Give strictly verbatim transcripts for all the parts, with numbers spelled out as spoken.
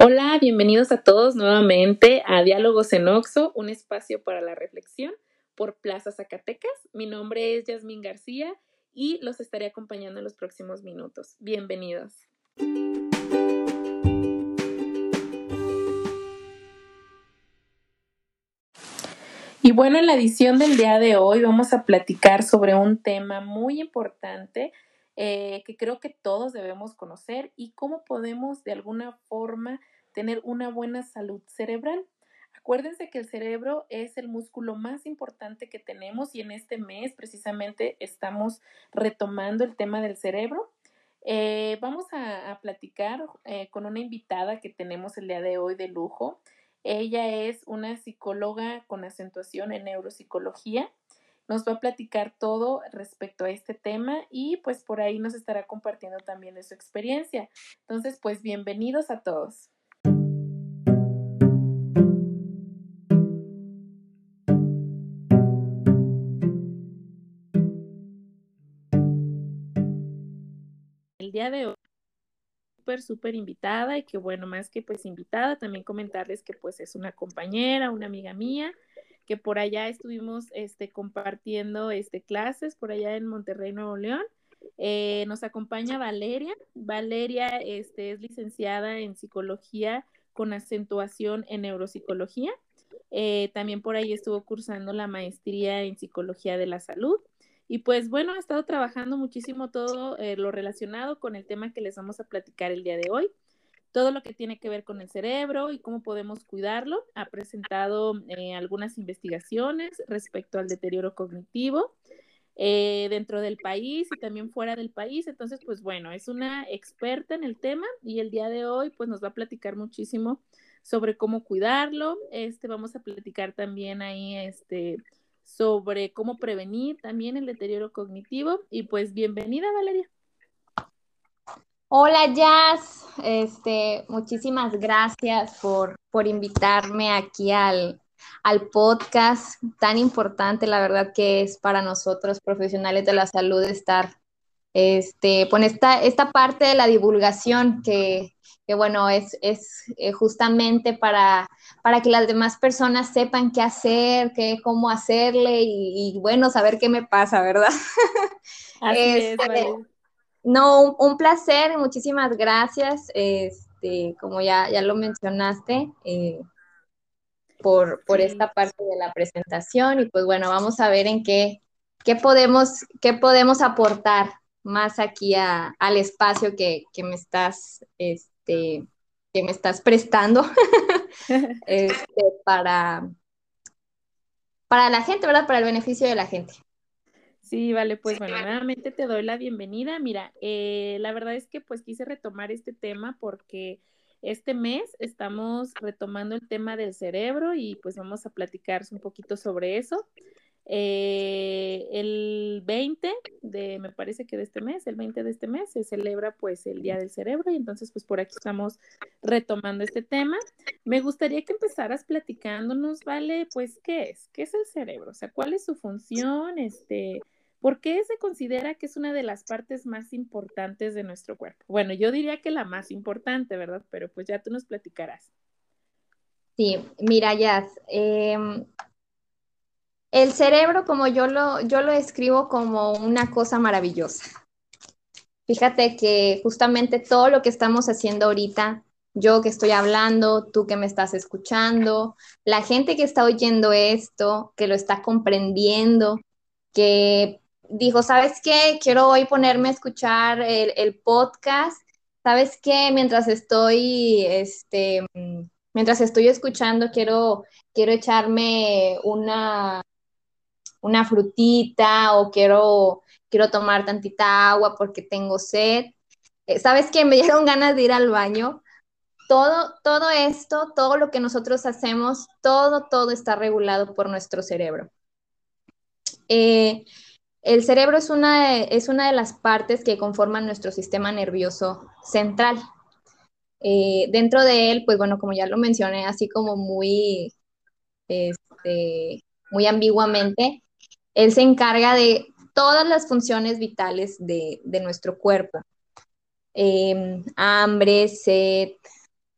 Hola, bienvenidos a todos nuevamente a Diálogos en Oxo, un espacio para la reflexión por Plaza Zacatecas. Mi nombre es Yasmín García y los estaré acompañando en los próximos minutos. Bienvenidos. Y bueno, en la edición del día de hoy vamos a platicar sobre un tema muy importante eh, que creo que todos debemos conocer y cómo podemos de alguna forma tener una buena salud cerebral. Acuérdense que el cerebro es el músculo más importante que tenemos y en este mes precisamente estamos retomando el tema del cerebro. Eh, vamos a, a platicar eh, con una invitada que tenemos el día de hoy de lujo. Ella es una psicóloga con acentuación en neuropsicología. Nos va a platicar todo respecto a este tema y pues por ahí nos estará compartiendo también de su experiencia. Entonces, pues bienvenidos a todos. El día de hoy súper, súper invitada y que bueno, más que pues invitada, también comentarles que pues es una compañera, una amiga mía, que por allá estuvimos este, compartiendo este, clases por allá en Monterrey Nuevo León. Eh, nos acompaña Valeria. Valeria este, es licenciada en psicología con acentuación en neuropsicología. Eh, también por ahí estuvo cursando la maestría en psicología de la salud. Y pues bueno, he estado trabajando muchísimo todo eh, lo relacionado con el tema que les vamos a platicar el día de hoy. Todo lo que tiene que ver con el cerebro y cómo podemos cuidarlo. Ha presentado eh, algunas investigaciones respecto al deterioro cognitivo eh, dentro del país y también fuera del país. Entonces, pues bueno, es una experta en el tema y el día de hoy pues nos va a platicar muchísimo sobre cómo cuidarlo. Este, vamos a platicar también ahí, este... sobre cómo prevenir también el deterioro cognitivo. Y pues bienvenida, Valeria. Hola, Jazz. Este, muchísimas gracias por, por invitarme aquí al, al podcast tan importante, la verdad que es para nosotros profesionales de la salud estar este, con esta, esta parte de la divulgación que, que bueno, es, es justamente para, para que las demás personas sepan qué hacer, qué, cómo hacerle y, y bueno, saber qué me pasa, ¿verdad? Así este, es, vale. No, un, un placer, muchísimas gracias, este, como ya, ya lo mencionaste, eh, por, por sí. Esta parte de la presentación y pues bueno, vamos a ver en qué, qué, podemos, qué podemos aportar más aquí a, al espacio que, que me estás... Este, que me estás prestando este, para, para la gente, ¿verdad? Para el beneficio de la gente. Sí, vale, pues bueno, nuevamente te doy la bienvenida. Mira, eh, la verdad es que pues quise retomar este tema porque este mes estamos retomando el tema del cerebro y pues vamos a platicar un poquito sobre eso. Eh, el veinte de, me parece que de este mes, el veinte de este mes se celebra pues el Día del Cerebro y entonces pues por aquí estamos retomando este tema. Me gustaría que empezaras platicándonos, Vale, pues ¿qué es? ¿Qué es el cerebro? O sea, ¿cuál es su función? Este, ¿por qué se considera que es una de las partes más importantes de nuestro cuerpo? Bueno, yo diría que la más importante, ¿verdad? Pero pues ya tú nos platicarás. Sí, mira, Yas, eh... el cerebro, como yo lo, yo lo describo como una cosa maravillosa. Fíjate que justamente todo lo que estamos haciendo ahorita, yo que estoy hablando, tú que me estás escuchando, la gente que está oyendo esto, que lo está comprendiendo, que dijo, ¿sabes qué? Quiero hoy ponerme a escuchar el, el podcast. ¿Sabes qué? Mientras estoy... este, Mientras estoy escuchando, quiero, quiero echarme una, una frutita o quiero, quiero tomar tantita agua porque tengo sed. ¿Sabes qué? Me dieron ganas de ir al baño. Todo, todo esto, todo lo que nosotros hacemos, todo, todo está regulado por nuestro cerebro. Eh, el cerebro es una, es una de las partes que conforman nuestro sistema nervioso central. Eh, dentro de él, pues bueno, como ya lo mencioné, así como muy, este, muy ambiguamente, él se encarga de todas las funciones vitales de, de nuestro cuerpo. Eh, hambre, sed,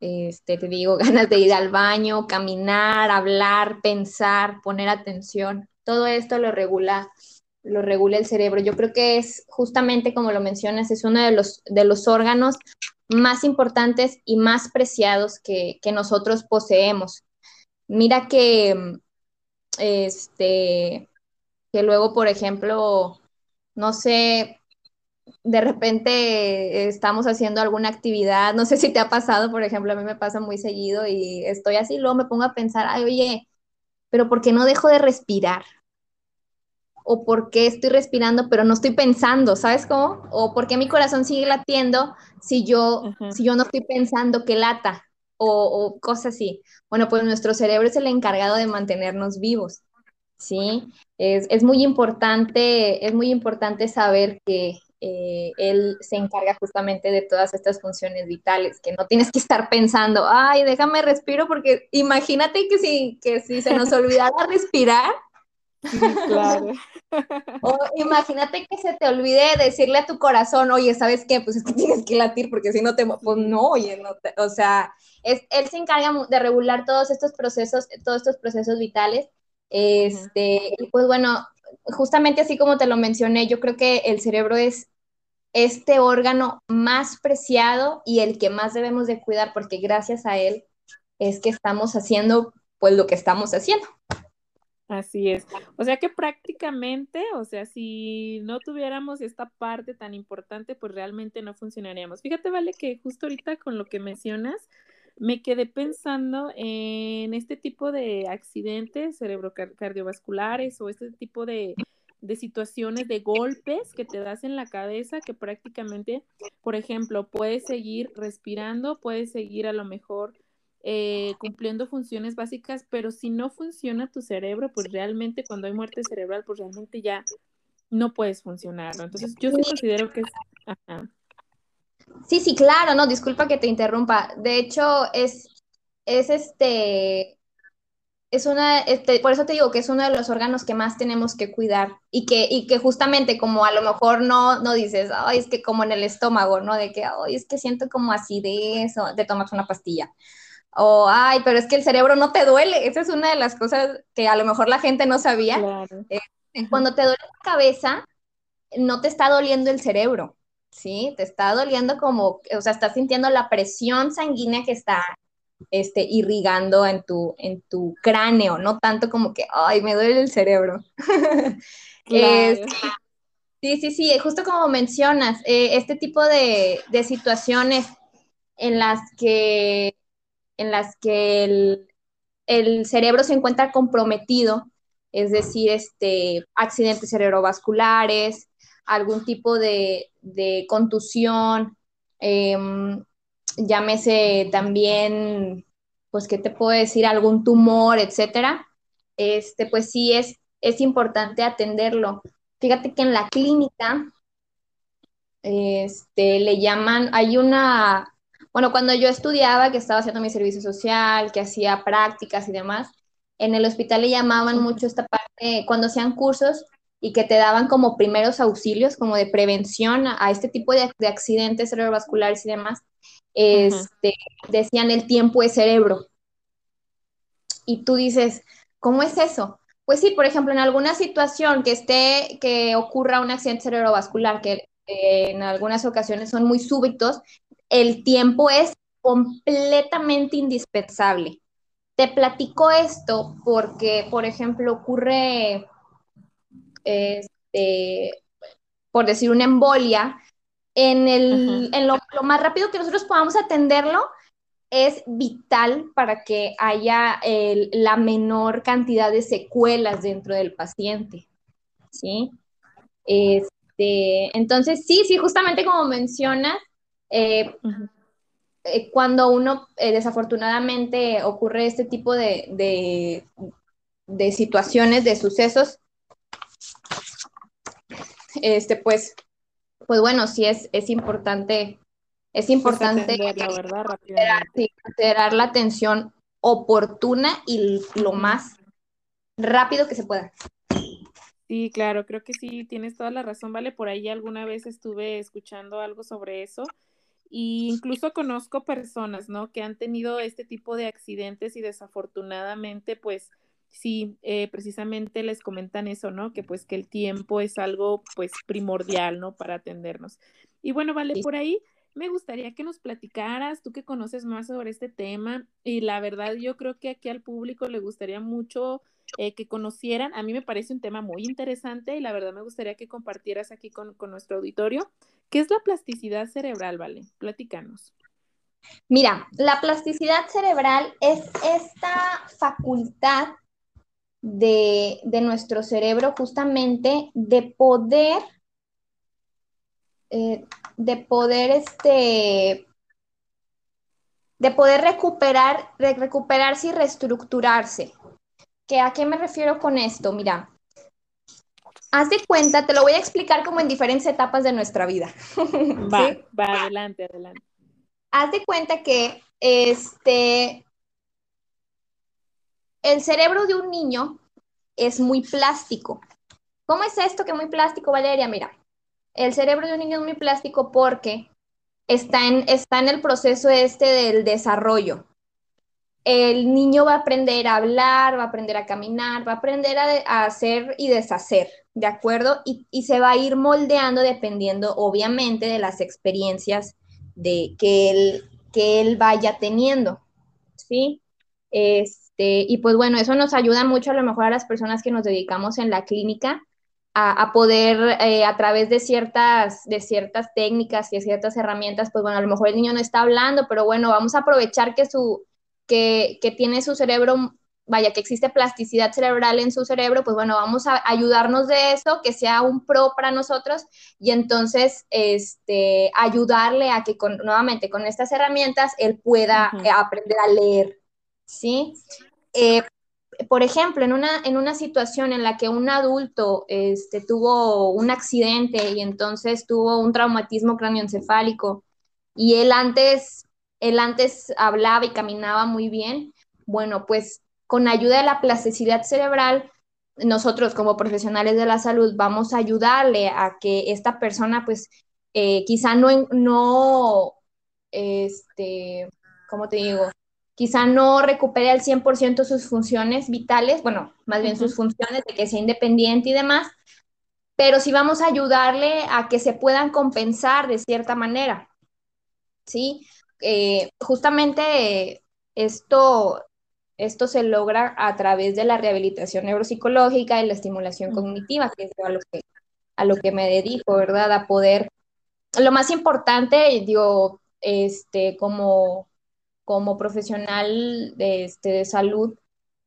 este, te digo, ganas de ir al baño, caminar, hablar, pensar, poner atención. Todo esto lo regula, lo regula el cerebro. Yo creo que es justamente como lo mencionas, es uno de los, de los órganos más importantes y más preciados que, que nosotros poseemos. Mira que, este, que luego, por ejemplo, no sé, de repente estamos haciendo alguna actividad, no sé si te ha pasado, por ejemplo, a mí me pasa muy seguido y estoy así, luego me pongo a pensar, ay, oye, pero ¿por qué no dejo de respirar? ¿O por qué estoy respirando pero no estoy pensando? ¿Sabes cómo? ¿O por qué mi corazón sigue latiendo si yo, uh-huh. si yo no estoy pensando que lata? O, o cosas así. Bueno, pues nuestro cerebro es el encargado de mantenernos vivos, ¿sí? Es, es muy importante, es muy importante saber que eh, él se encarga justamente de todas estas funciones vitales, que no tienes que estar pensando, ay, déjame respiro, porque imagínate que si, que si se nos olvidara respirar, sí, claro. O imagínate que se te olvide decirle a tu corazón, oye, ¿sabes qué? Pues es que tienes que latir porque si no te... Pues no, oye, no te, o sea, es, él se encarga de regular todos estos procesos, todos estos procesos vitales. Este, uh-huh. Y pues bueno, justamente así como te lo mencioné, yo creo que el cerebro es este órgano más preciado y el que más debemos de cuidar, porque gracias a él es que estamos haciendo pues lo que estamos haciendo. Así es. O sea que prácticamente, o sea, si no tuviéramos esta parte tan importante, pues realmente no funcionaríamos. Fíjate, Vale, que justo ahorita con lo que mencionas, me quedé pensando en este tipo de accidentes cerebrocardiovasculares o este tipo de, de situaciones, de golpes que te das en la cabeza, que prácticamente, por ejemplo, puedes seguir respirando, puedes seguir a lo mejor Eh, cumpliendo funciones básicas, pero si no funciona tu cerebro, pues realmente cuando hay muerte cerebral, pues realmente ya no puedes funcionar, ¿no? Entonces yo sí considero que es... Ajá. Sí, sí, claro, no, disculpa que te interrumpa. De hecho, es, es este, es una, este, por eso te digo que es uno de los órganos que más tenemos que cuidar y que, y que justamente como a lo mejor no, no dices, ay, es que como en el estómago, ¿no? De que, ay, es que siento como acidez, o te tomas una pastilla. O, oh, ay, pero es que el cerebro no te duele. Esa es una de las cosas que a lo mejor la gente no sabía. Claro. Eh, cuando te duele la cabeza, no te está doliendo el cerebro, ¿sí? Te está doliendo como, o sea, estás sintiendo la presión sanguínea que está este, irrigando en tu, en tu cráneo, no tanto como que, ay, me duele el cerebro. Claro. eh, sí, sí, sí, justo como mencionas, eh, este tipo de, de situaciones en las que en las que el, el cerebro se encuentra comprometido, es decir, este, accidentes cerebrovasculares, algún tipo de, de contusión, eh, llámese también, pues, ¿qué te puedo decir? Algún tumor, etcétera. Este, pues sí, es, es importante atenderlo. Fíjate que en la clínica este, le llaman, hay una... Bueno, cuando yo estudiaba, que estaba haciendo mi servicio social, que hacía prácticas y demás, en el hospital le llamaban mucho esta parte, cuando hacían cursos y que te daban como primeros auxilios, como de prevención a, a este tipo de, de accidentes cerebrovasculares y demás, este, uh-huh. decían el tiempo es cerebro. Y tú dices, ¿cómo es eso? Pues sí, por ejemplo, en alguna situación que esté, que ocurra un accidente cerebrovascular, que eh, en algunas ocasiones son muy súbitos, el tiempo es completamente indispensable. Te platico esto porque, por ejemplo, ocurre, este, por decir, una embolia. En, el, en lo, lo más rápido que nosotros podamos atenderlo es vital para que haya el, la menor cantidad de secuelas dentro del paciente, ¿sí? Este, entonces, sí, sí, justamente como mencionas, Eh, eh, cuando uno eh, desafortunadamente ocurre este tipo de, de, de situaciones, de sucesos, este, pues, pues bueno, sí es, es importante, es importante pues atender, la verdad, considerar, sí, considerar la atención oportuna y lo más rápido que se pueda. Sí, claro, creo que sí, tienes toda la razón, Vale, por ahí alguna vez estuve escuchando algo sobre eso. Y incluso conozco personas, ¿no?, que han tenido este tipo de accidentes y desafortunadamente, pues, sí, eh, precisamente les comentan eso, ¿no?, que pues que el tiempo es algo, pues, primordial, ¿no?, para atendernos. Y bueno, Vale, por ahí me gustaría que nos platicaras, tú que conoces más sobre este tema, y la verdad yo creo que aquí al público le gustaría mucho eh, que conocieran. A mí me parece un tema muy interesante y la verdad me gustaría que compartieras aquí con, con nuestro auditorio. ¿Qué es la plasticidad cerebral, Vale? Platícanos. Mira, la plasticidad cerebral es esta facultad de, de nuestro cerebro justamente de poder, eh, de poder, este, de poder recuperar, re, recuperarse y reestructurarse. ¿Qué, ¿A qué me refiero con esto? Mira. Haz de cuenta, te lo voy a explicar como en diferentes etapas de nuestra vida. Va, ¿sí? va, adelante, adelante. Haz de cuenta que este, el cerebro de un niño es muy plástico. ¿Cómo es esto que es muy plástico, Valeria? Mira, el cerebro de un niño es muy plástico porque está en, está en el proceso este del desarrollo. El niño va a aprender a hablar, va a aprender a caminar, va a aprender a, de, a hacer y deshacer, ¿de acuerdo? Y, y se va a ir moldeando dependiendo, obviamente, de las experiencias de, que, él, que él vaya teniendo, ¿sí? Este, y pues bueno, eso nos ayuda mucho a lo mejor a las personas que nos dedicamos en la clínica a, a poder, eh, a través de ciertas, de ciertas técnicas y de ciertas herramientas, pues bueno, a lo mejor el niño no está hablando, pero bueno, vamos a aprovechar que su... Que, que tiene su cerebro, vaya, que existe plasticidad cerebral en su cerebro, pues bueno, vamos a ayudarnos de eso, que sea un pro para nosotros, y entonces este, ayudarle a que con, nuevamente con estas herramientas él pueda uh-huh. eh, aprender a leer, ¿sí? Eh, por ejemplo, en una, en una situación en la que un adulto este, tuvo un accidente y entonces tuvo un traumatismo cráneoencefálico, y él antes... Él antes hablaba y caminaba muy bien. Bueno, pues con ayuda de la plasticidad cerebral, nosotros como profesionales de la salud vamos a ayudarle a que esta persona, pues, eh, quizá no, no este, ¿cómo te digo? Quizá no recupere al cien por ciento sus funciones vitales, bueno, más bien sus funciones de que sea independiente y demás, pero sí vamos a ayudarle a que se puedan compensar de cierta manera, ¿sí? Eh, justamente esto, esto se logra a través de la rehabilitación neuropsicológica y la estimulación cognitiva, que es a lo que, a lo que me dedico, ¿verdad? A poder, lo más importante, digo, este, como, como profesional de, este, de salud,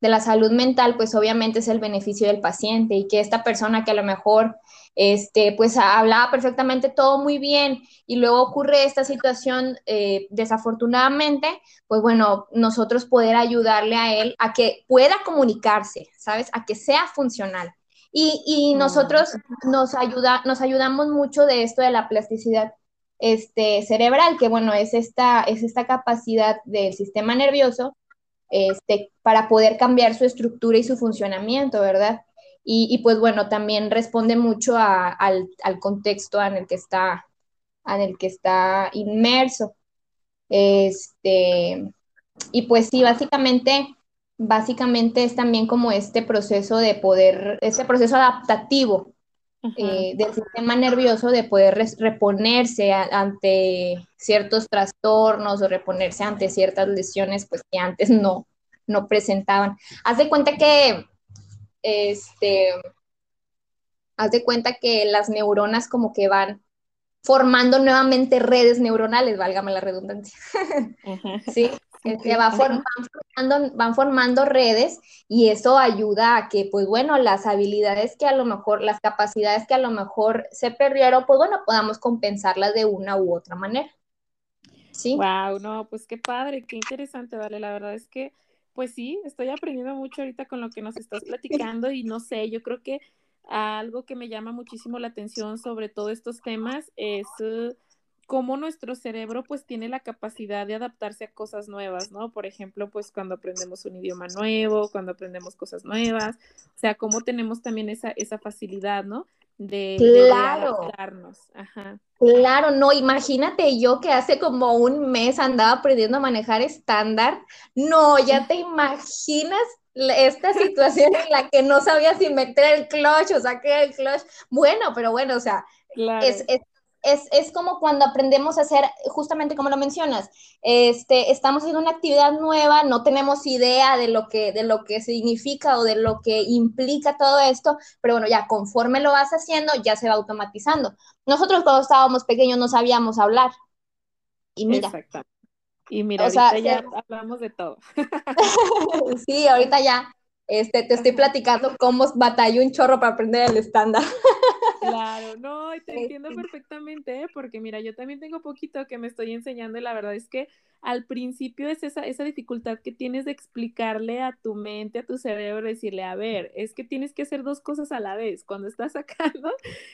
de la salud mental, pues obviamente es el beneficio del paciente y que esta persona que a lo mejor... Este, pues hablaba perfectamente todo muy bien y luego ocurre esta situación eh, desafortunadamente, pues bueno, nosotros poder ayudarle a él a que pueda comunicarse, ¿sabes? A que sea funcional. Y, y nosotros nos, ayuda, nos ayudamos mucho de esto de la plasticidad este, cerebral, que bueno, es esta, es esta capacidad del sistema nervioso este, para poder cambiar su estructura y su funcionamiento, ¿verdad? Y, y pues bueno, también responde mucho a, al, al contexto en el que está, en el que está inmerso. Este, y pues sí, básicamente, básicamente es también como este proceso de poder, este proceso adaptativo eh, del sistema nervioso de poder res, reponerse a, ante ciertos trastornos o reponerse ante ciertas lesiones pues, que antes no, no presentaban. Haz de cuenta que Este, haz de cuenta que las neuronas como que van formando nuevamente redes neuronales, válgame la redundancia, ¿sí? Este, va for, van, formando, van formando redes y eso ayuda a que, pues bueno, las habilidades que a lo mejor, las capacidades que a lo mejor se perdieron, pues bueno, podamos compensarlas de una u otra manera, ¿sí? Wow, no, pues qué padre, qué interesante, Vale, la verdad es que pues sí, estoy aprendiendo mucho ahorita con lo que nos estás platicando y no sé, yo creo que algo que me llama muchísimo la atención sobre todos estos temas es uh, cómo nuestro cerebro pues tiene la capacidad de adaptarse a cosas nuevas, ¿no? Por ejemplo, pues cuando aprendemos un idioma nuevo, cuando aprendemos cosas nuevas, o sea, cómo tenemos también esa, esa facilidad, ¿no? de, claro. de adaptarnos. Ajá. Claro, no, imagínate yo que hace como un mes andaba aprendiendo a manejar estándar. No, ya te imaginas esta situación en la que no sabía si meter el clutch o sacar el clutch. Bueno, pero bueno, o sea, claro. es, es, es, es como cuando aprendemos a hacer, justamente como lo mencionas, este, estamos haciendo una actividad nueva, no tenemos idea de lo que, de lo que significa o de lo que implica todo esto, pero bueno, ya conforme lo vas haciendo, ya se va automatizando. Nosotros cuando estábamos pequeños no sabíamos hablar. Y mira. Exactamente. Y mira, o ahorita sea, ya eh, hablamos de todo. Sí, ahorita ya este, te estoy platicando cómo batallé un chorro para aprender el estándar. Claro, no, te entiendo perfectamente, ¿eh? Porque mira, yo también tengo poquito que me estoy enseñando y la verdad es que al principio es esa, esa dificultad que tienes de explicarle a tu mente, a tu cerebro, decirle, a ver, es que tienes que hacer dos cosas a la vez. Cuando estás sacando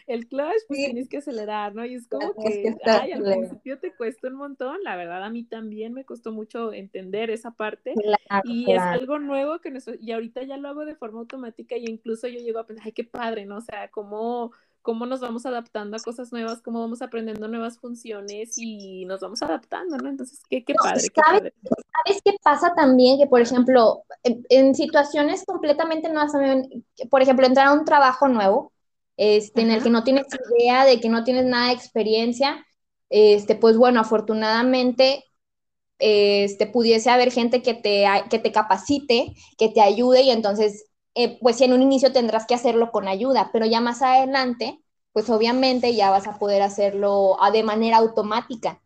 el clutch, pues sí. tienes que acelerar, ¿no? Y es como es que, que ay, al principio te cuesta un montón. La verdad, a mí también me costó mucho entender esa parte. Claro, y claro. es algo nuevo que nosotros, y ahorita ya lo hago de forma automática y incluso yo llego a pensar, ay, qué padre, ¿no? O sea, cómo... cómo nos vamos adaptando a cosas nuevas, cómo vamos aprendiendo nuevas funciones y nos vamos adaptando, ¿no? Entonces, qué, qué padre, qué padre. ¿Sabes qué pasa también? Que, por ejemplo, en, en situaciones completamente nuevas, por ejemplo, entrar a un trabajo nuevo, este, en el que no tienes idea, de que no tienes nada de experiencia, este, pues bueno, afortunadamente... este, pudiese haber gente que te, que te capacite, que te ayude y entonces... Eh, pues si en un inicio tendrás que hacerlo con ayuda, pero ya más adelante, pues obviamente ya vas a poder hacerlo a, de manera automática,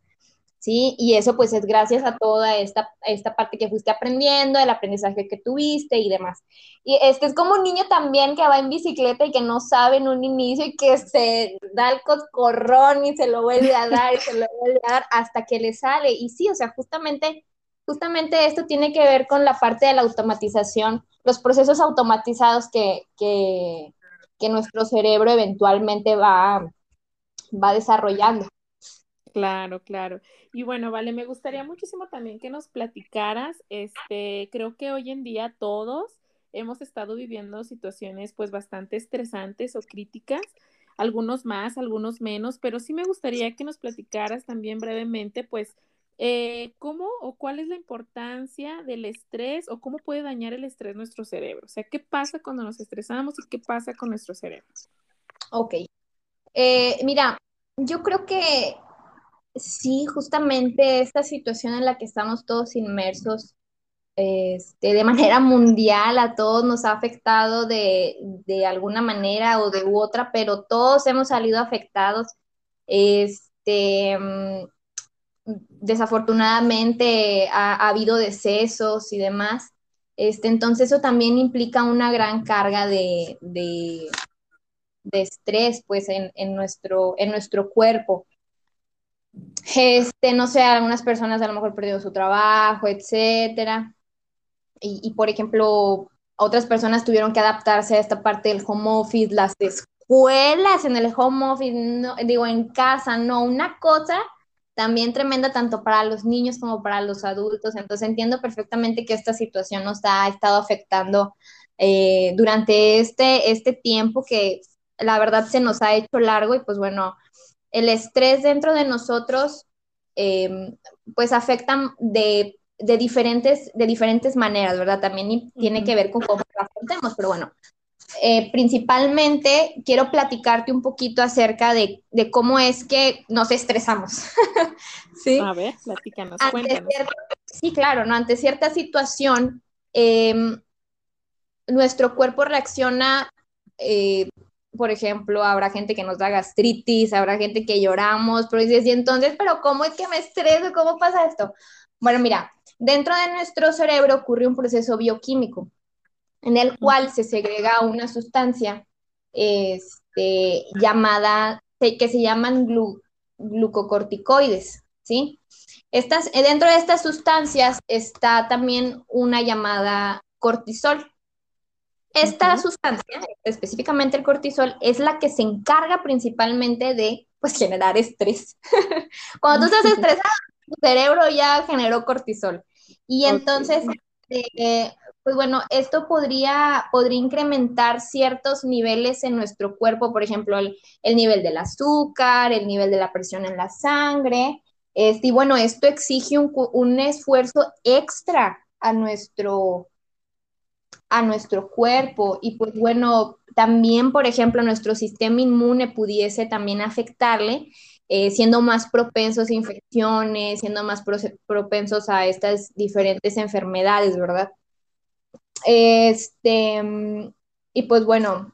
¿sí? Y eso pues es gracias a toda esta, esta parte que fuiste aprendiendo, el aprendizaje que tuviste y demás. Y este es como un niño también que va en bicicleta y que no sabe en un inicio y que se da el coscorrón y se lo vuelve a dar y se lo vuelve a dar hasta que le sale. Y sí, o sea, justamente... Justamente esto tiene que ver con la parte de la automatización, los procesos automatizados que, que, que nuestro cerebro eventualmente va, va desarrollando. Claro, claro. Y bueno, Vale, me gustaría muchísimo también que nos platicaras, este, creo que hoy en día todos hemos estado viviendo situaciones pues bastante estresantes o críticas, algunos más, algunos menos, pero sí me gustaría que nos platicaras también brevemente pues Eh, ¿cómo o cuál es la importancia del estrés o cómo puede dañar el estrés nuestro cerebro? O sea, ¿qué pasa cuando nos estresamos y qué pasa con nuestro cerebro? Ok. Eh, mira, yo creo que sí, justamente esta situación en la que estamos todos inmersos este, de manera mundial a todos nos ha afectado de, de alguna manera o de otra, pero todos hemos salido afectados. Este... desafortunadamente ha, ha habido decesos y demás, este, entonces eso también implica una gran carga de, de, de estrés pues en, en, nuestro, en nuestro cuerpo. Este, no sé, algunas personas a lo mejor perdieron su trabajo, etcétera, y, y por ejemplo otras personas tuvieron que adaptarse a esta parte del home office, las escuelas en el home office, no, digo en casa, no, una cosa también tremenda tanto para los niños como para los adultos, entonces entiendo perfectamente que esta situación nos ha estado afectando eh, durante este, este tiempo que la verdad se nos ha hecho largo y pues bueno, el estrés dentro de nosotros eh, pues afecta de, de, diferentes, de diferentes maneras, ¿verdad? También tiene que ver con cómo lo afrontemos, pero bueno. Eh, principalmente quiero platicarte un poquito acerca de, de cómo es que nos estresamos. ¿Sí? A ver, platícanos, ante cuéntanos. Cierta, sí, claro, ¿no? Ante cierta situación, eh, nuestro cuerpo reacciona, eh, por ejemplo, habrá gente que nos da gastritis, habrá gente que lloramos, pero dices, y entonces, ¿pero cómo es que me estreso? ¿Cómo pasa esto? Bueno, mira, dentro de nuestro cerebro ocurre un proceso bioquímico en el cual se segrega una sustancia este, llamada, que se llaman glu, glucocorticoides, ¿sí? Estas, dentro de estas sustancias está también una llamada cortisol. Esta uh-huh. sustancia, específicamente el cortisol, es la que se encarga principalmente de, pues, generar estrés. Cuando tú estás estresado, tu cerebro ya generó cortisol. Y entonces... Okay. Eh, Pues bueno, esto podría, podría incrementar ciertos niveles en nuestro cuerpo, por ejemplo, el, el nivel del azúcar, el nivel de la presión en la sangre. Este, y bueno, esto exige un, un esfuerzo extra a nuestro, a nuestro cuerpo. Y pues bueno, también, por ejemplo, nuestro sistema inmune pudiese también afectarle, eh, siendo más propensos a infecciones, siendo más pro, propensos a estas diferentes enfermedades, ¿verdad? Este, y pues bueno,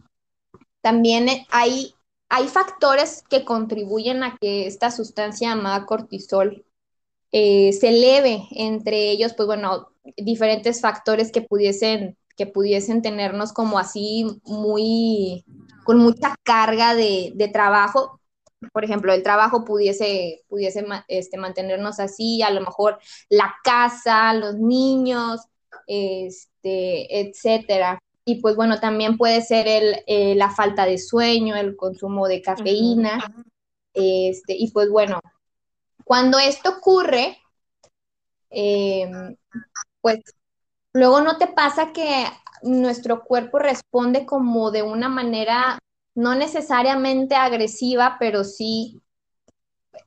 también hay, hay factores que contribuyen a que esta sustancia llamada cortisol eh, se eleve, entre ellos, pues bueno, diferentes factores que pudiesen, que pudiesen tenernos como así muy, con mucha carga de, de trabajo. Por ejemplo, el trabajo pudiese, pudiese este, mantenernos así, a lo mejor la casa, los niños, este, etcétera. Y pues bueno, también puede ser el, eh, la falta de sueño, el consumo de cafeína, uh-huh. este, y pues bueno, cuando esto ocurre, eh, pues luego no te pasa que nuestro cuerpo responde como de una manera no necesariamente agresiva, pero sí,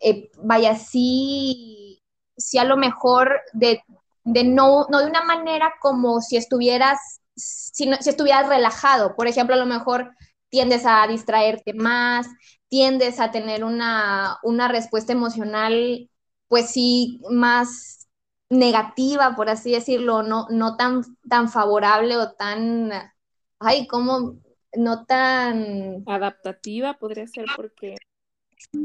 eh, vaya, sí, sí a lo mejor de... de no, no de una manera como si estuvieras, si, no, si estuvieras relajado. Por ejemplo, a lo mejor tiendes a distraerte más, tiendes a tener una, una respuesta emocional, pues sí, más negativa, por así decirlo, no, no tan, tan favorable o tan, ay, ¿cómo? No tan... Adaptativa podría ser porque...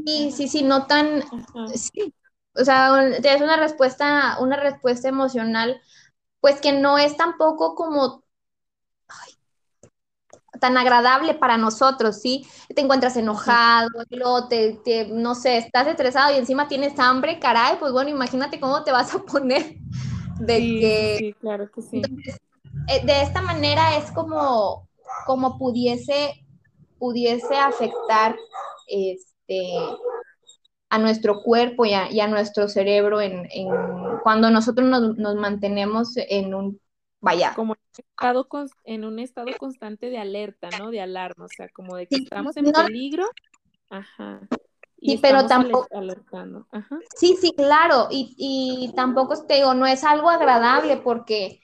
Sí, sí, sí, no tan... Ajá. Sí. O sea, es una respuesta, una respuesta emocional, pues que no es tampoco como ay, tan agradable para nosotros, ¿sí? Te encuentras enojado, luego te, te, no sé, estás estresado y encima tienes hambre, caray, pues bueno, imagínate cómo te vas a poner. De sí, que... sí, claro que sí. Entonces, de esta manera es como, como pudiese, pudiese afectar este... a nuestro cuerpo y a, y a nuestro cerebro en, en cuando nosotros nos, nos mantenemos en un, vaya. Como estado con, en un estado constante de alerta, ¿no? De alarma, o sea, como de que sí, estamos en no, peligro. Ajá. Y sí, pero tampoco. Alertando. Ajá. Sí, sí, claro. Y, y tampoco, te digo, no es algo agradable porque,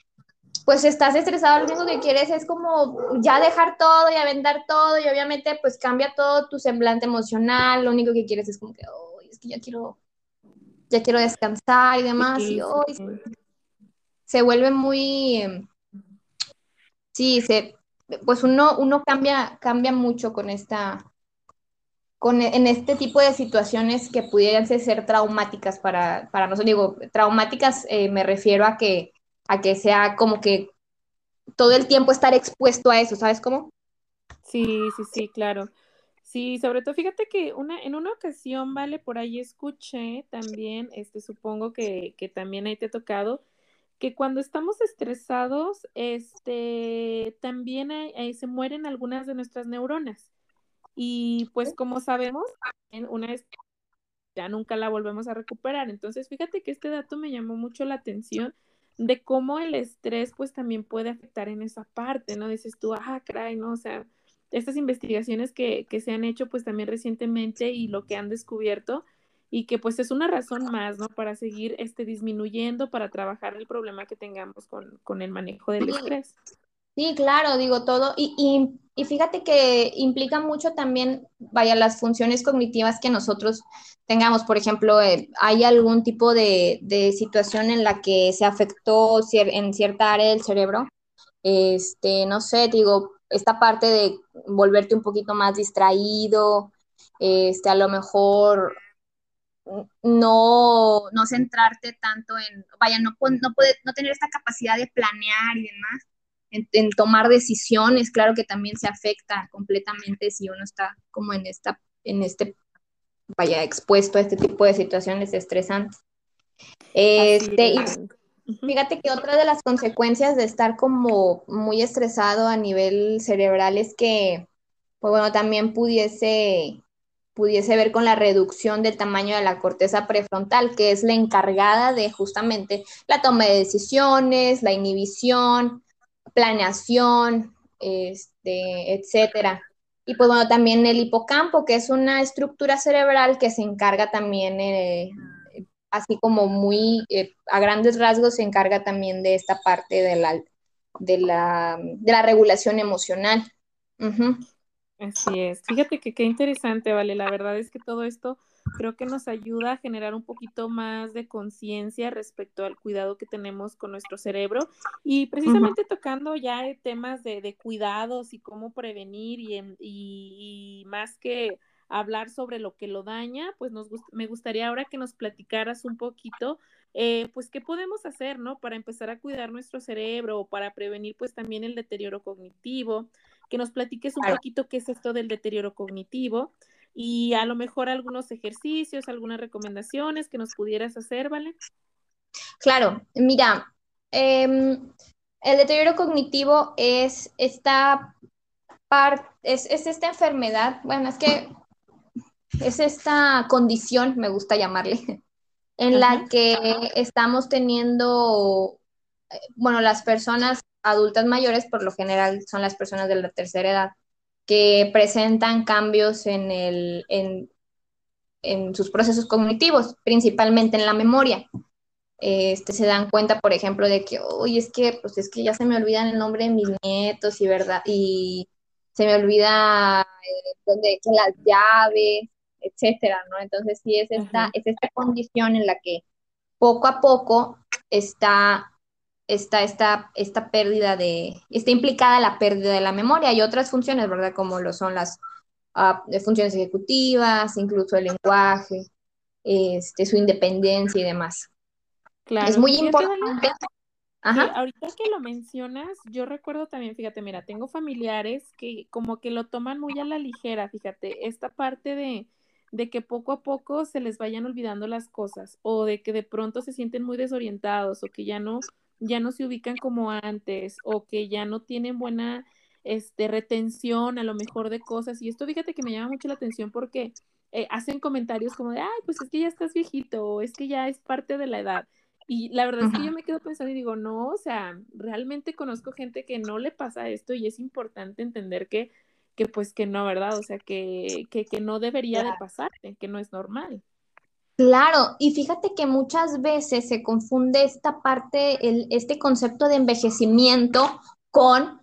pues, estás estresado, lo único que quieres es como ya dejar todo y aventar todo y obviamente, pues, cambia todo tu semblante emocional, lo único que quieres es como que, oh, es que ya quiero, ya quiero descansar y demás, y hoy se vuelve muy, sí, se, pues uno, uno cambia, cambia mucho con esta, con, en este tipo de situaciones que pudieran ser traumáticas para, para nosotros. Digo, traumáticas eh, me refiero a que, a que sea como que todo el tiempo estar expuesto a eso, ¿sabes cómo? Sí, sí, sí, claro. Sí, sobre todo, fíjate que una, en una ocasión, vale, por ahí escuché también, este, supongo que, que también ahí te ha tocado, que cuando estamos estresados, este, también hay, hay, se mueren algunas de nuestras neuronas. Y pues como sabemos, una vez ya nunca la volvemos a recuperar. Entonces, fíjate que este dato me llamó mucho la atención de cómo el estrés pues también puede afectar en esa parte, ¿no? Dices tú, ah, caray, no, o sea... Estas investigaciones que, que se han hecho pues también recientemente y lo que han descubierto y que pues es una razón más, ¿no? Para seguir este, disminuyendo, para trabajar el problema que tengamos con, con el manejo del estrés. Sí, claro, digo todo. Y, y, y fíjate que implica mucho también, vaya, las funciones cognitivas que nosotros tengamos. Por ejemplo, eh, hay algún tipo de, de situación en la que se afectó cier- en cierta área del cerebro. Este, no sé, digo... esta parte de volverte un poquito más distraído, este, a lo mejor no, no centrarte tanto en, vaya, no, no, poder, no tener esta capacidad de planear y demás, en, en tomar decisiones, claro que también se afecta completamente si uno está como en esta, en este, vaya, expuesto a este tipo de situaciones estresantes. Este, Fíjate que otra de las consecuencias de estar como muy estresado a nivel cerebral es que, pues bueno, también pudiese, pudiese ver con la reducción del tamaño de la corteza prefrontal, que es la encargada de justamente la toma de decisiones, la inhibición, planeación, este, etcétera. Y pues bueno, también el hipocampo, que es una estructura cerebral que se encarga también, eh, así como muy, eh, a grandes rasgos, se encarga también de esta parte de la, de la, de la regulación emocional. Uh-huh. Así es. Fíjate que qué interesante, Vale. La verdad es que todo esto creo que nos ayuda a generar un poquito más de conciencia respecto al cuidado que tenemos con nuestro cerebro y precisamente uh-huh. tocando ya temas de, de cuidados y cómo prevenir y, y, y más que hablar sobre lo que lo daña, pues nos gust- me gustaría ahora que nos platicaras un poquito, eh, pues qué podemos hacer, ¿no? Para empezar a cuidar nuestro cerebro o para prevenir pues también el deterioro cognitivo, que nos platiques un poquito qué es esto del deterioro cognitivo. Y a lo mejor algunos ejercicios, algunas recomendaciones que nos pudieras hacer, ¿vale? Claro, mira, eh, el deterioro cognitivo es esta, par, es, es esta enfermedad, bueno, es que es esta condición, me gusta llamarle, en la que estamos teniendo, bueno, las personas adultas mayores, por lo general son las personas de la tercera edad, que presentan cambios en, el, en, en sus procesos cognitivos, principalmente en la memoria. Este, se dan cuenta, por ejemplo, de que, uy, es que, pues es que ya se me olvidan el nombre de mis nietos y verdad, y se me olvida eh, dónde echan las llaves, etcétera, ¿no? Entonces sí es esta, es esta condición en la que poco a poco está Está esta, esta pérdida de, está implicada la pérdida de la memoria y otras funciones, ¿verdad? Como lo son las uh, funciones ejecutivas, incluso el lenguaje, este, su independencia y demás. Claro. Es muy importante. Ajá. Ahorita que lo mencionas, yo recuerdo también, fíjate, mira, tengo familiares que como que lo toman muy a la ligera, fíjate, esta parte de... de que poco a poco se les vayan olvidando las cosas o de que de pronto se sienten muy desorientados o que ya no, ya no se ubican como antes o que ya no tienen buena este, retención a lo mejor de cosas. Y esto fíjate que me llama mucho la atención porque eh, hacen comentarios como de, ay, pues es que ya estás viejito o es que ya es parte de la edad. Y la verdad es que yo me quedo pensando y digo, no, o sea, realmente conozco gente que no le pasa esto y es importante entender que que pues que no, ¿verdad? O sea, que, que, que no debería de pasarte, que no es normal. Claro, y fíjate que muchas veces se confunde esta parte, el, este concepto de envejecimiento con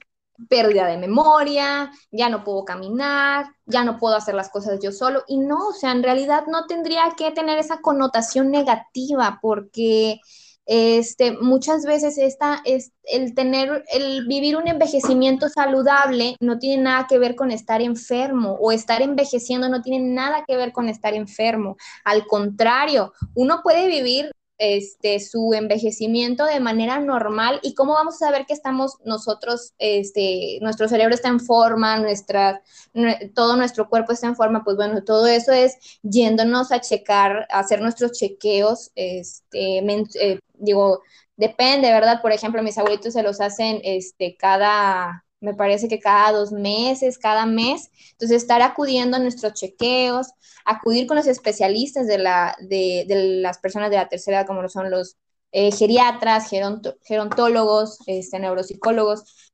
pérdida de memoria, ya no puedo caminar, ya no puedo hacer las cosas yo solo, y no, o sea, en realidad no tendría que tener esa connotación negativa, porque este, muchas veces esta, es, el, tener, el vivir un envejecimiento saludable no tiene nada que ver con estar enfermo o estar envejeciendo no tiene nada que ver con estar enfermo. Al contrario, uno puede vivir este, su envejecimiento de manera normal y cómo vamos a saber que estamos nosotros, este, nuestro cerebro está en forma, nuestra, todo nuestro cuerpo está en forma, pues bueno, todo eso es yéndonos a checar, a hacer nuestros chequeos, este, men, eh, digo, depende, ¿verdad? Por ejemplo, mis abuelitos se los hacen este, cada, me parece que cada dos meses, cada mes, entonces estar acudiendo a nuestros chequeos, acudir con los especialistas de, la, de, de las personas de la tercera edad, como lo son los eh, geriatras, geronto, gerontólogos, este, neuropsicólogos.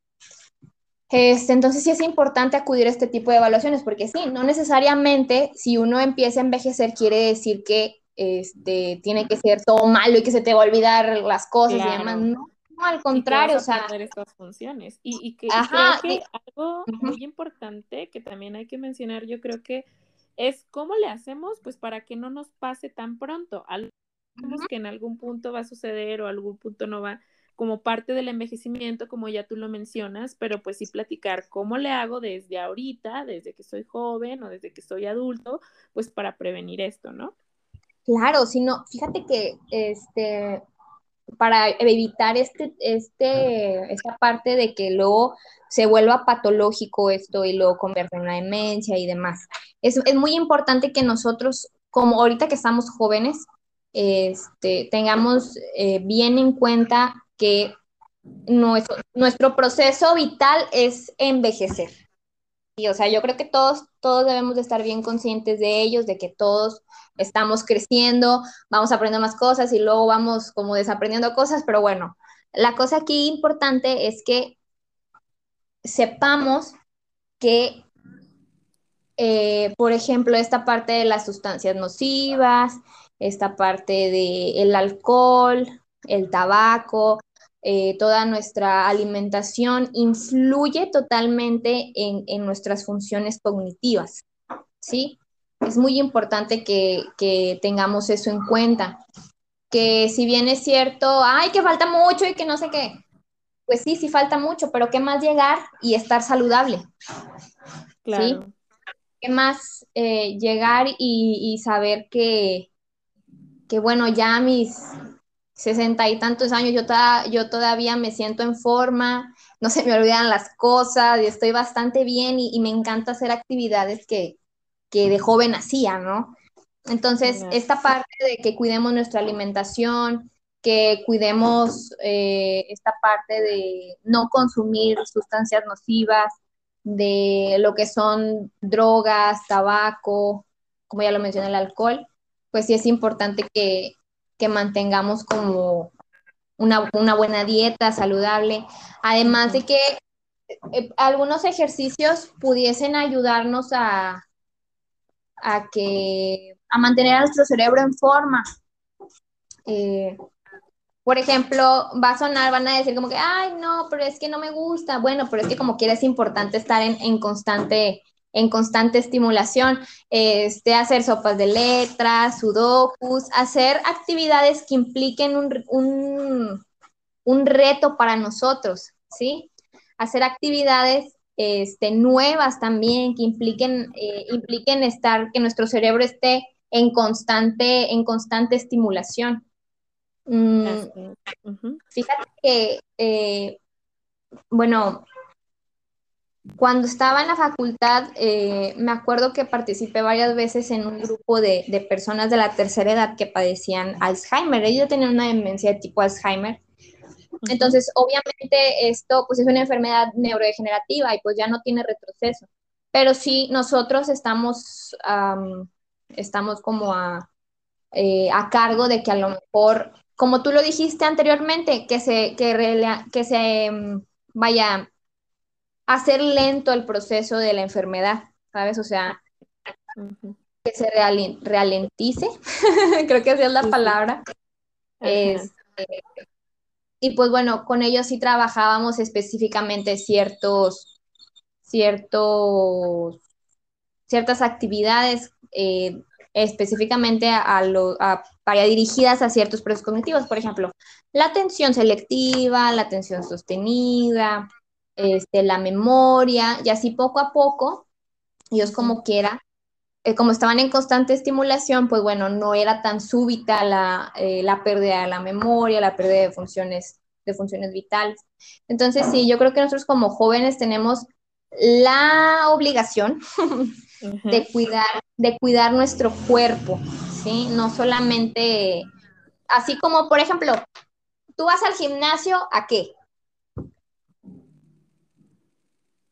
Este, entonces sí es importante acudir a este tipo de evaluaciones, porque sí, no necesariamente si uno empieza a envejecer quiere decir que este, tiene que ser todo malo y que se te va a olvidar las cosas claro. y demás, ¿no? No, al contrario, y o sea, estas funciones. Y, y que, ajá, creo que y... algo muy importante que también hay que mencionar, yo creo que es cómo le hacemos, pues para que no nos pase tan pronto, algo que en algún punto va a suceder o algún punto no va, como parte del envejecimiento, como ya tú lo mencionas, pero pues sí platicar cómo le hago desde ahorita, desde que soy joven o desde que soy adulto, pues para prevenir esto, ¿no? Claro, sino, fíjate que este... para evitar este, este, esta parte de que luego se vuelva patológico esto y luego convierte en una demencia y demás. Es, es muy importante que nosotros, como ahorita que estamos jóvenes, este, tengamos eh, bien en cuenta que nuestro, nuestro proceso vital es envejecer. Y, o sea, yo creo que todos, todos debemos de estar bien conscientes de ellos, de que todos estamos creciendo, vamos aprendiendo más cosas y luego vamos como desaprendiendo cosas, pero bueno, la cosa aquí importante es que sepamos que, eh, por ejemplo, esta parte de las sustancias nocivas, esta parte del alcohol, el tabaco, eh, toda nuestra alimentación influye totalmente en, en nuestras funciones cognitivas, ¿sí? Es muy importante que, que tengamos eso en cuenta, que si bien es cierto, ay, que falta mucho y que no sé qué, pues sí, sí falta mucho, pero qué más llegar y estar saludable, claro. ¿Sí? Qué más eh, llegar y, y saber que, que bueno, ya a mis sesenta y tantos años yo, ta, yo todavía me siento en forma, no se me olvidan las cosas, y estoy bastante bien y, y me encanta hacer actividades que, que de joven hacía, ¿no? Entonces, esta parte de que cuidemos nuestra alimentación, que cuidemos eh, esta parte de no consumir sustancias nocivas, de lo que son drogas, tabaco, como ya lo mencioné, el alcohol, pues sí es importante que, que mantengamos como una, una buena dieta saludable. Además de que eh, algunos ejercicios pudiesen ayudarnos a, a que... a mantener a nuestro cerebro en forma. Eh, por ejemplo, va a sonar, van a decir como que, ay, no, pero es que no me gusta. Bueno, pero es que como quiera es importante estar en, en, constante, en constante estimulación. Este, hacer sopas de letras, sudokus, hacer actividades que impliquen un, un, un reto para nosotros, ¿sí? Hacer actividades este, nuevas también, que impliquen, eh, impliquen estar, que nuestro cerebro esté en constante, en constante estimulación. Mm, uh-huh. Fíjate que, eh, bueno, cuando estaba en la facultad, eh, me acuerdo que participé varias veces en un grupo de, de personas de la tercera edad que padecían Alzheimer. Ellos tenían una demencia de tipo Alzheimer. Entonces, obviamente, esto pues es una enfermedad neurodegenerativa y pues ya no tiene retroceso. Pero sí, nosotros estamos... Um, estamos como a, eh, a cargo de que a lo mejor, como tú lo dijiste anteriormente, que se, que rela, que se um, vaya a hacer lento el proceso de la enfermedad, ¿sabes? O sea, uh-huh. que se real, ralentice, creo que esa es la uh-huh. palabra. Uh-huh. Este, y pues bueno, con ellos sí trabajábamos específicamente ciertos, ciertos, ciertas actividades Eh, específicamente a, a lo, a, para dirigidas a ciertos procesos cognitivos, por ejemplo, la atención selectiva, la atención sostenida, este, la memoria, y así poco a poco, ellos como quiera, eh, como estaban en constante estimulación, pues bueno, no era tan súbita la, eh, la pérdida de la memoria, la pérdida de funciones, de funciones vitales. Entonces, sí, yo creo que nosotros como jóvenes tenemos la obligación de cuidar, de cuidar nuestro cuerpo, ¿sí? No solamente, así como, por ejemplo, tú vas al gimnasio, ¿a qué?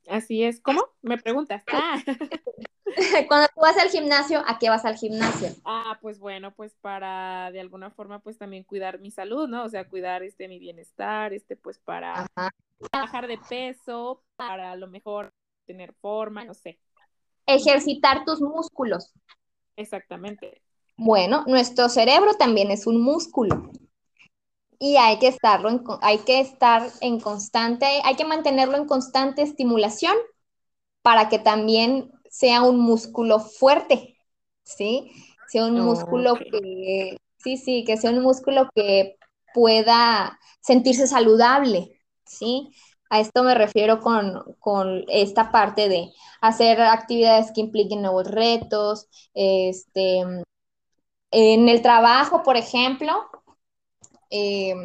Así es, ¿cómo? Me preguntas. Ah. Cuando tú vas al gimnasio, ¿a qué vas al gimnasio? Ah, pues bueno, pues para, de alguna forma, pues también cuidar mi salud, ¿no? O sea, cuidar este, mi bienestar, este, pues para Ajá. bajar de peso, para a lo mejor tener forma, no sé. Ejercitar tus músculos. Exactamente. Bueno, nuestro cerebro también es un músculo. Y hay que estarlo en, hay que estar en constante, hay que mantenerlo en constante estimulación para que también sea un músculo fuerte, ¿sí? Sea un músculo okay. que, sí, sí, que sea un músculo que pueda sentirse saludable, ¿sí? A esto me refiero con, con esta parte de hacer actividades que impliquen nuevos retos, este, en el trabajo, por ejemplo, eh,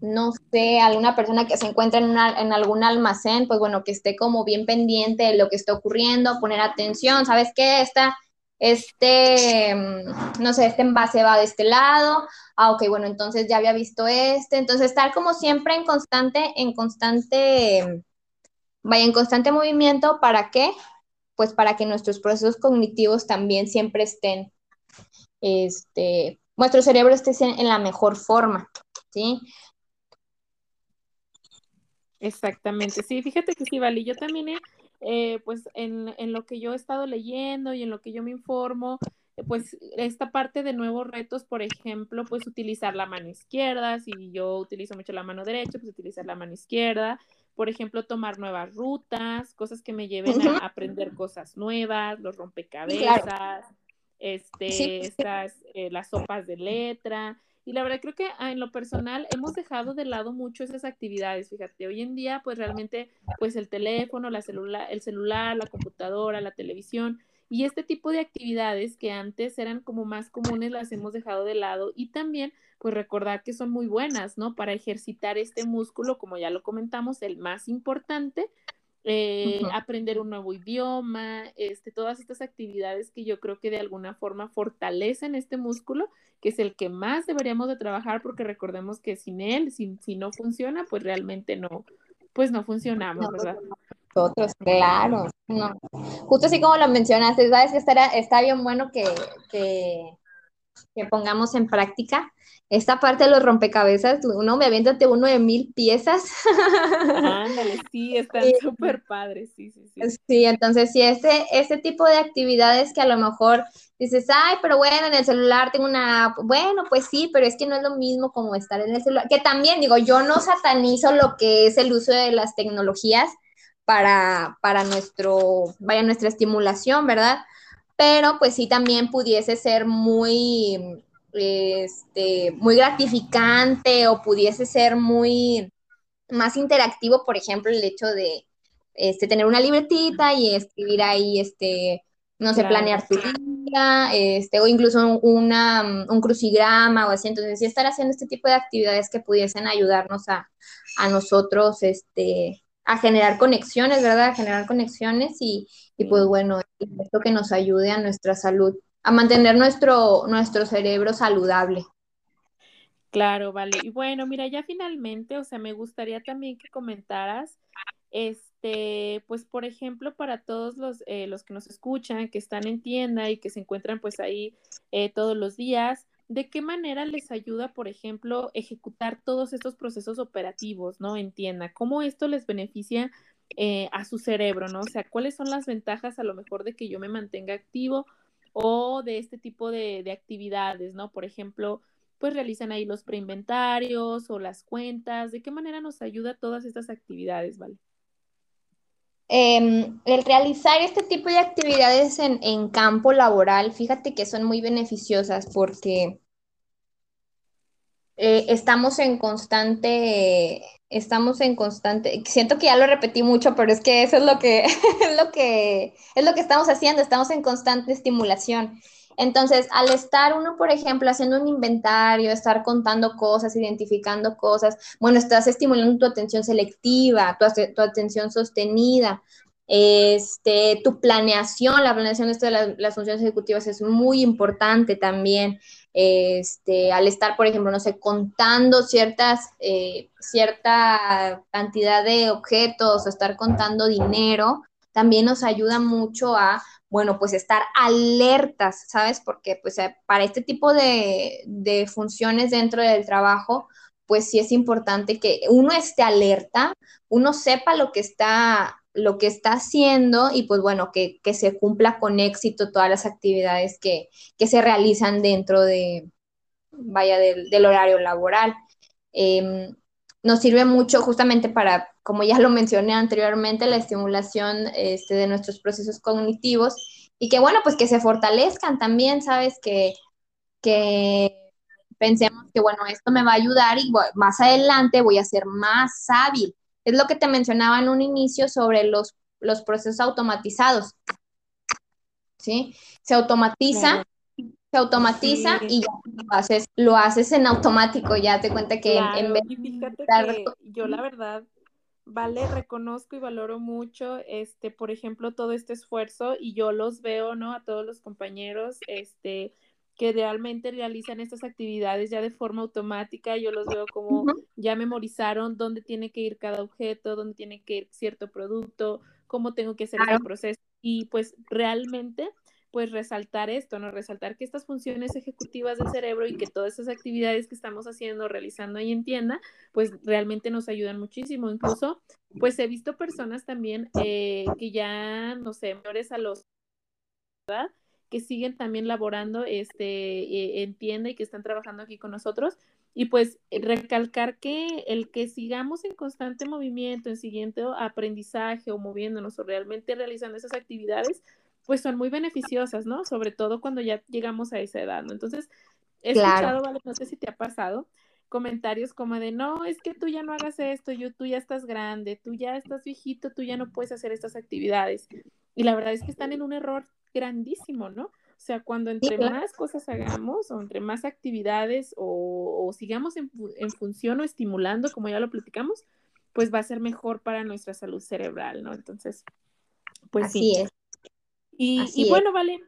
no sé, alguna persona que se encuentra en, una, en algún almacén, pues bueno, que esté como bien pendiente de lo que está ocurriendo, poner atención, ¿sabes qué? Esta, este, no sé, este envase va de este lado, ah, ok, bueno, entonces ya había visto este, entonces estar como siempre en constante, en constante, vaya, en constante movimiento, ¿para qué? Pues para que nuestros procesos cognitivos también siempre estén, este, nuestro cerebro esté en la mejor forma, ¿sí? Exactamente, sí, fíjate que sí, Vali, yo también, he, eh, pues en, en lo que yo he estado leyendo y en lo que yo me informo, pues esta parte de nuevos retos, por ejemplo, pues utilizar la mano izquierda, si yo utilizo mucho la mano derecha, pues utilizar la mano izquierda, por ejemplo, tomar nuevas rutas, cosas que me lleven uh-huh. a aprender cosas nuevas, los rompecabezas, claro. este, sí. estas, eh, las sopas de letra. Y la verdad creo que en lo personal hemos dejado de lado mucho esas actividades, fíjate, hoy en día pues realmente pues el teléfono, la celula, el celular, la computadora, la televisión y este tipo de actividades que antes eran como más comunes las hemos dejado de lado y también pues recordar que son muy buenas, ¿no? Para ejercitar este músculo, como ya lo comentamos, el más importante, eh, uh-huh. aprender un nuevo idioma, este, todas estas actividades que yo creo que de alguna forma fortalecen este músculo, que es el que más deberíamos de trabajar, porque recordemos que sin él, si, si no funciona, pues realmente no, pues no funcionamos, ¿verdad? Nosotros, claro, no. Justo así como lo mencionaste, sabes que estará, está bien bueno que, que, que pongamos en práctica esta parte de los rompecabezas, uno me avienta ante uno de mil piezas. Ándale, sí, están súper padres, sí, sí, sí. Sí, entonces, sí, este, este tipo de actividades que a lo mejor dices, ay, pero bueno, en el celular tengo una, bueno, pues sí, pero es que no es lo mismo como estar en el celular, que también, digo, yo no satanizo lo que es el uso de las tecnologías para, para nuestro, vaya, nuestra estimulación, ¿verdad? Pero, pues sí, también pudiese ser muy... Este, muy gratificante o pudiese ser muy más interactivo, por ejemplo, el hecho de este, tener una libretita y escribir ahí, este, no sé, claro. planear tu día, este, o incluso una, un crucigrama o así. Entonces, sí estar haciendo este tipo de actividades que pudiesen ayudarnos a, a nosotros este, a generar conexiones, ¿verdad? A generar conexiones y, y pues bueno, esto que nos ayude a nuestra salud, a mantener nuestro, nuestro cerebro saludable. Claro, vale. Y bueno, mira, ya finalmente, o sea, me gustaría también que comentaras, este, pues, por ejemplo, para todos los, eh, los que nos escuchan, que están en tienda y que se encuentran, pues, ahí eh, todos los días, ¿de qué manera les ayuda, por ejemplo, ejecutar todos estos procesos operativos, ¿no? En tienda, ¿cómo esto les beneficia eh, a su cerebro, ¿no? O sea, ¿cuáles son las ventajas a lo mejor de que yo me mantenga activo o de este tipo de, de actividades, ¿no? Por ejemplo, pues realizan ahí los preinventarios o las cuentas. ¿De qué manera nos ayuda todas estas actividades, Vale? Eh, el realizar este tipo de actividades en, en campo laboral, fíjate que son muy beneficiosas porque eh, estamos en constante... Eh, Estamos en constante, siento que ya lo repetí mucho, pero es que eso es lo que, es lo que, es lo que estamos haciendo, estamos en constante estimulación. Entonces, al estar uno, por ejemplo, haciendo un inventario, estar contando cosas, identificando cosas, bueno, estás estimulando tu atención selectiva, tu, tu atención sostenida, este, tu planeación, la planeación de, esto de las, las funciones ejecutivas es muy importante también. Este, al estar, por ejemplo, no sé, contando ciertas, eh, cierta cantidad de objetos o estar contando dinero, también nos ayuda mucho a, bueno, pues estar alertas, ¿sabes? Porque pues para este tipo de, de funciones dentro del trabajo, pues sí es importante que uno esté alerta, uno sepa lo que está, lo que está haciendo y pues bueno, que, que se cumpla con éxito todas las actividades que, que se realizan dentro de, vaya, del, del horario laboral. Eh, nos sirve mucho justamente para, como ya lo mencioné anteriormente, la estimulación este, de nuestros procesos cognitivos y que bueno, pues que se fortalezcan también, ¿sabes? Que, que pensemos que bueno, esto me va a ayudar y más adelante voy a ser más hábil. Es lo que te mencionaba en un inicio sobre los, los procesos automatizados, ¿sí? Se automatiza, claro. se automatiza sí. y ya lo haces, lo haces en automático, ya te cuenta que claro. en vez de... Fíjate que yo la verdad, Vale, reconozco y valoro mucho, este, por ejemplo, todo este esfuerzo y yo los veo, ¿no? A todos los compañeros, este... que realmente realizan estas actividades ya de forma automática, yo los veo como uh-huh. ya memorizaron dónde tiene que ir cada objeto, dónde tiene que ir cierto producto, cómo tengo que hacer claro. este proceso, y pues realmente pues resaltar esto, ¿no? Resaltar que estas funciones ejecutivas del cerebro y que todas esas actividades que estamos haciendo, realizando ahí en tienda, pues realmente nos ayudan muchísimo. Incluso, pues he visto personas también eh, que ya, no sé, mayores a los, ¿verdad?, que siguen también laborando este, eh, en tienda y que están trabajando aquí con nosotros. Y pues recalcar que el que sigamos en constante movimiento, en siguiente aprendizaje o moviéndonos o realmente realizando esas actividades, pues son muy beneficiosas, ¿no? Sobre todo cuando ya llegamos a esa edad, ¿no? Entonces, he escuchado, claro, Vale, no sé si te ha pasado, comentarios como de, no, es que tú ya no hagas esto, yo, tú ya estás grande, tú ya estás viejito, tú ya no puedes hacer estas actividades. Y la verdad es que están en un error grandísimo, ¿no? O sea, cuando entre más cosas hagamos o entre más actividades o, o sigamos en, en función o estimulando, como ya lo platicamos, pues va a ser mejor para nuestra salud cerebral, ¿no? Entonces, pues así sí. Es. Y, así y bueno, es. Vale,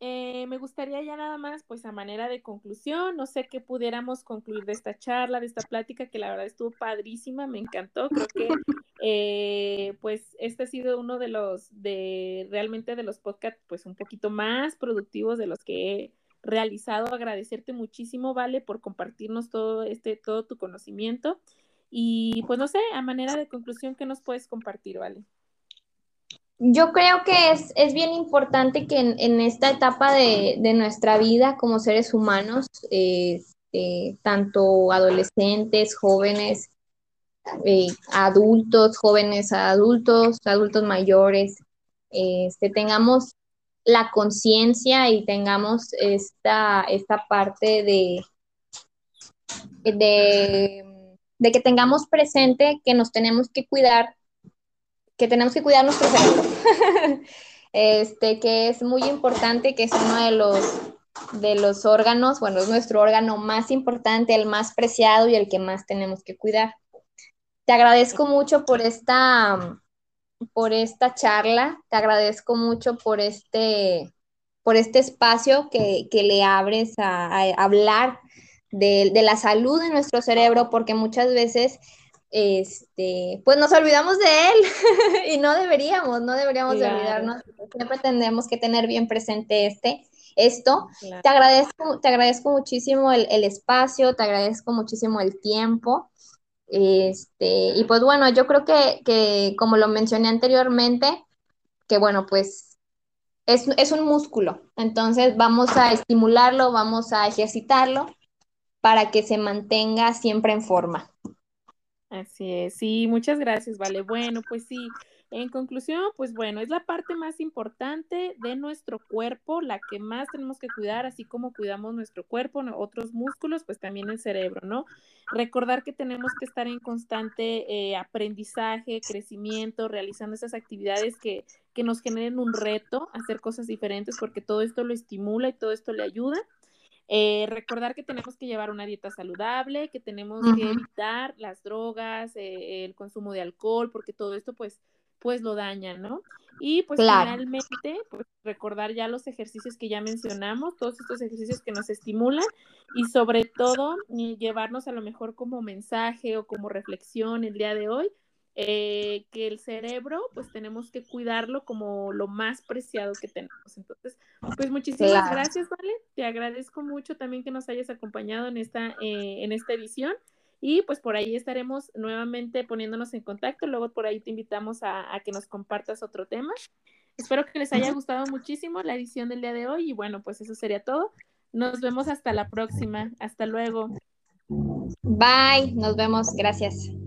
eh, me gustaría ya nada más, pues a manera de conclusión, no sé qué pudiéramos concluir de esta charla, de esta plática, que la verdad estuvo padrísima, me encantó, creo que Eh, pues este ha sido uno de los, de realmente de los podcasts, pues un poquito más productivos de los que he realizado. Agradecerte muchísimo, Vale, por compartirnos todo este, todo tu conocimiento. Y pues no sé, a manera de conclusión, ¿qué nos puedes compartir, Vale? Yo creo que es, es bien importante que en, en esta etapa de, de nuestra vida como seres humanos, eh, eh, tanto adolescentes, jóvenes, Eh, adultos, jóvenes adultos, adultos mayores, eh, este, tengamos la conciencia y tengamos esta, esta parte de, de, de que tengamos presente que nos tenemos que cuidar, que tenemos que cuidar nuestro cerebro, este, que es muy importante, que es uno de los, de los órganos, bueno, es nuestro órgano más importante, el más preciado y el que más tenemos que cuidar. Te agradezco mucho por esta, por esta charla, te agradezco mucho por este, por este espacio que, que le abres a, a hablar de, de la salud de nuestro cerebro, porque muchas veces este, pues nos olvidamos de él y no deberíamos, no deberíamos claro. de olvidarnos, siempre tenemos que tener bien presente este. Esto, claro. te agradezco, te agradezco muchísimo el, el espacio, te agradezco muchísimo el tiempo. Este, y pues bueno, yo creo que, que como lo mencioné anteriormente, que bueno, pues es, es un músculo, entonces vamos a estimularlo, vamos a ejercitarlo para que se mantenga siempre en forma. Así es, sí, muchas gracias, Vale. Bueno, pues sí, en conclusión, pues bueno, es la parte más importante de nuestro cuerpo, la que más tenemos que cuidar, así como cuidamos nuestro cuerpo, otros músculos, pues también el cerebro, ¿no? Recordar que tenemos que estar en constante eh, aprendizaje, crecimiento, realizando esas actividades que, que nos generen un reto, hacer cosas diferentes, porque todo esto lo estimula y todo esto le ayuda. Eh, recordar que tenemos que llevar una dieta saludable, que tenemos uh-huh. que evitar las drogas, eh, el consumo de alcohol, porque todo esto pues pues lo daña, ¿no? Y pues claro. finalmente, pues recordar ya los ejercicios que ya mencionamos, todos estos ejercicios que nos estimulan y sobre todo llevarnos a lo mejor como mensaje o como reflexión el día de hoy, eh, que el cerebro, pues tenemos que cuidarlo como lo más preciado que tenemos. Entonces, pues muchísimas claro. gracias, Vale. Te agradezco mucho también que nos hayas acompañado en esta, eh, en esta edición. Y pues por ahí estaremos nuevamente poniéndonos en contacto. Luego por ahí te invitamos a, a que nos compartas otro tema. Espero que les haya gustado muchísimo la edición del día de hoy. Y bueno, pues eso sería todo. Nos vemos hasta la próxima. Hasta luego. Bye. Nos vemos. Gracias.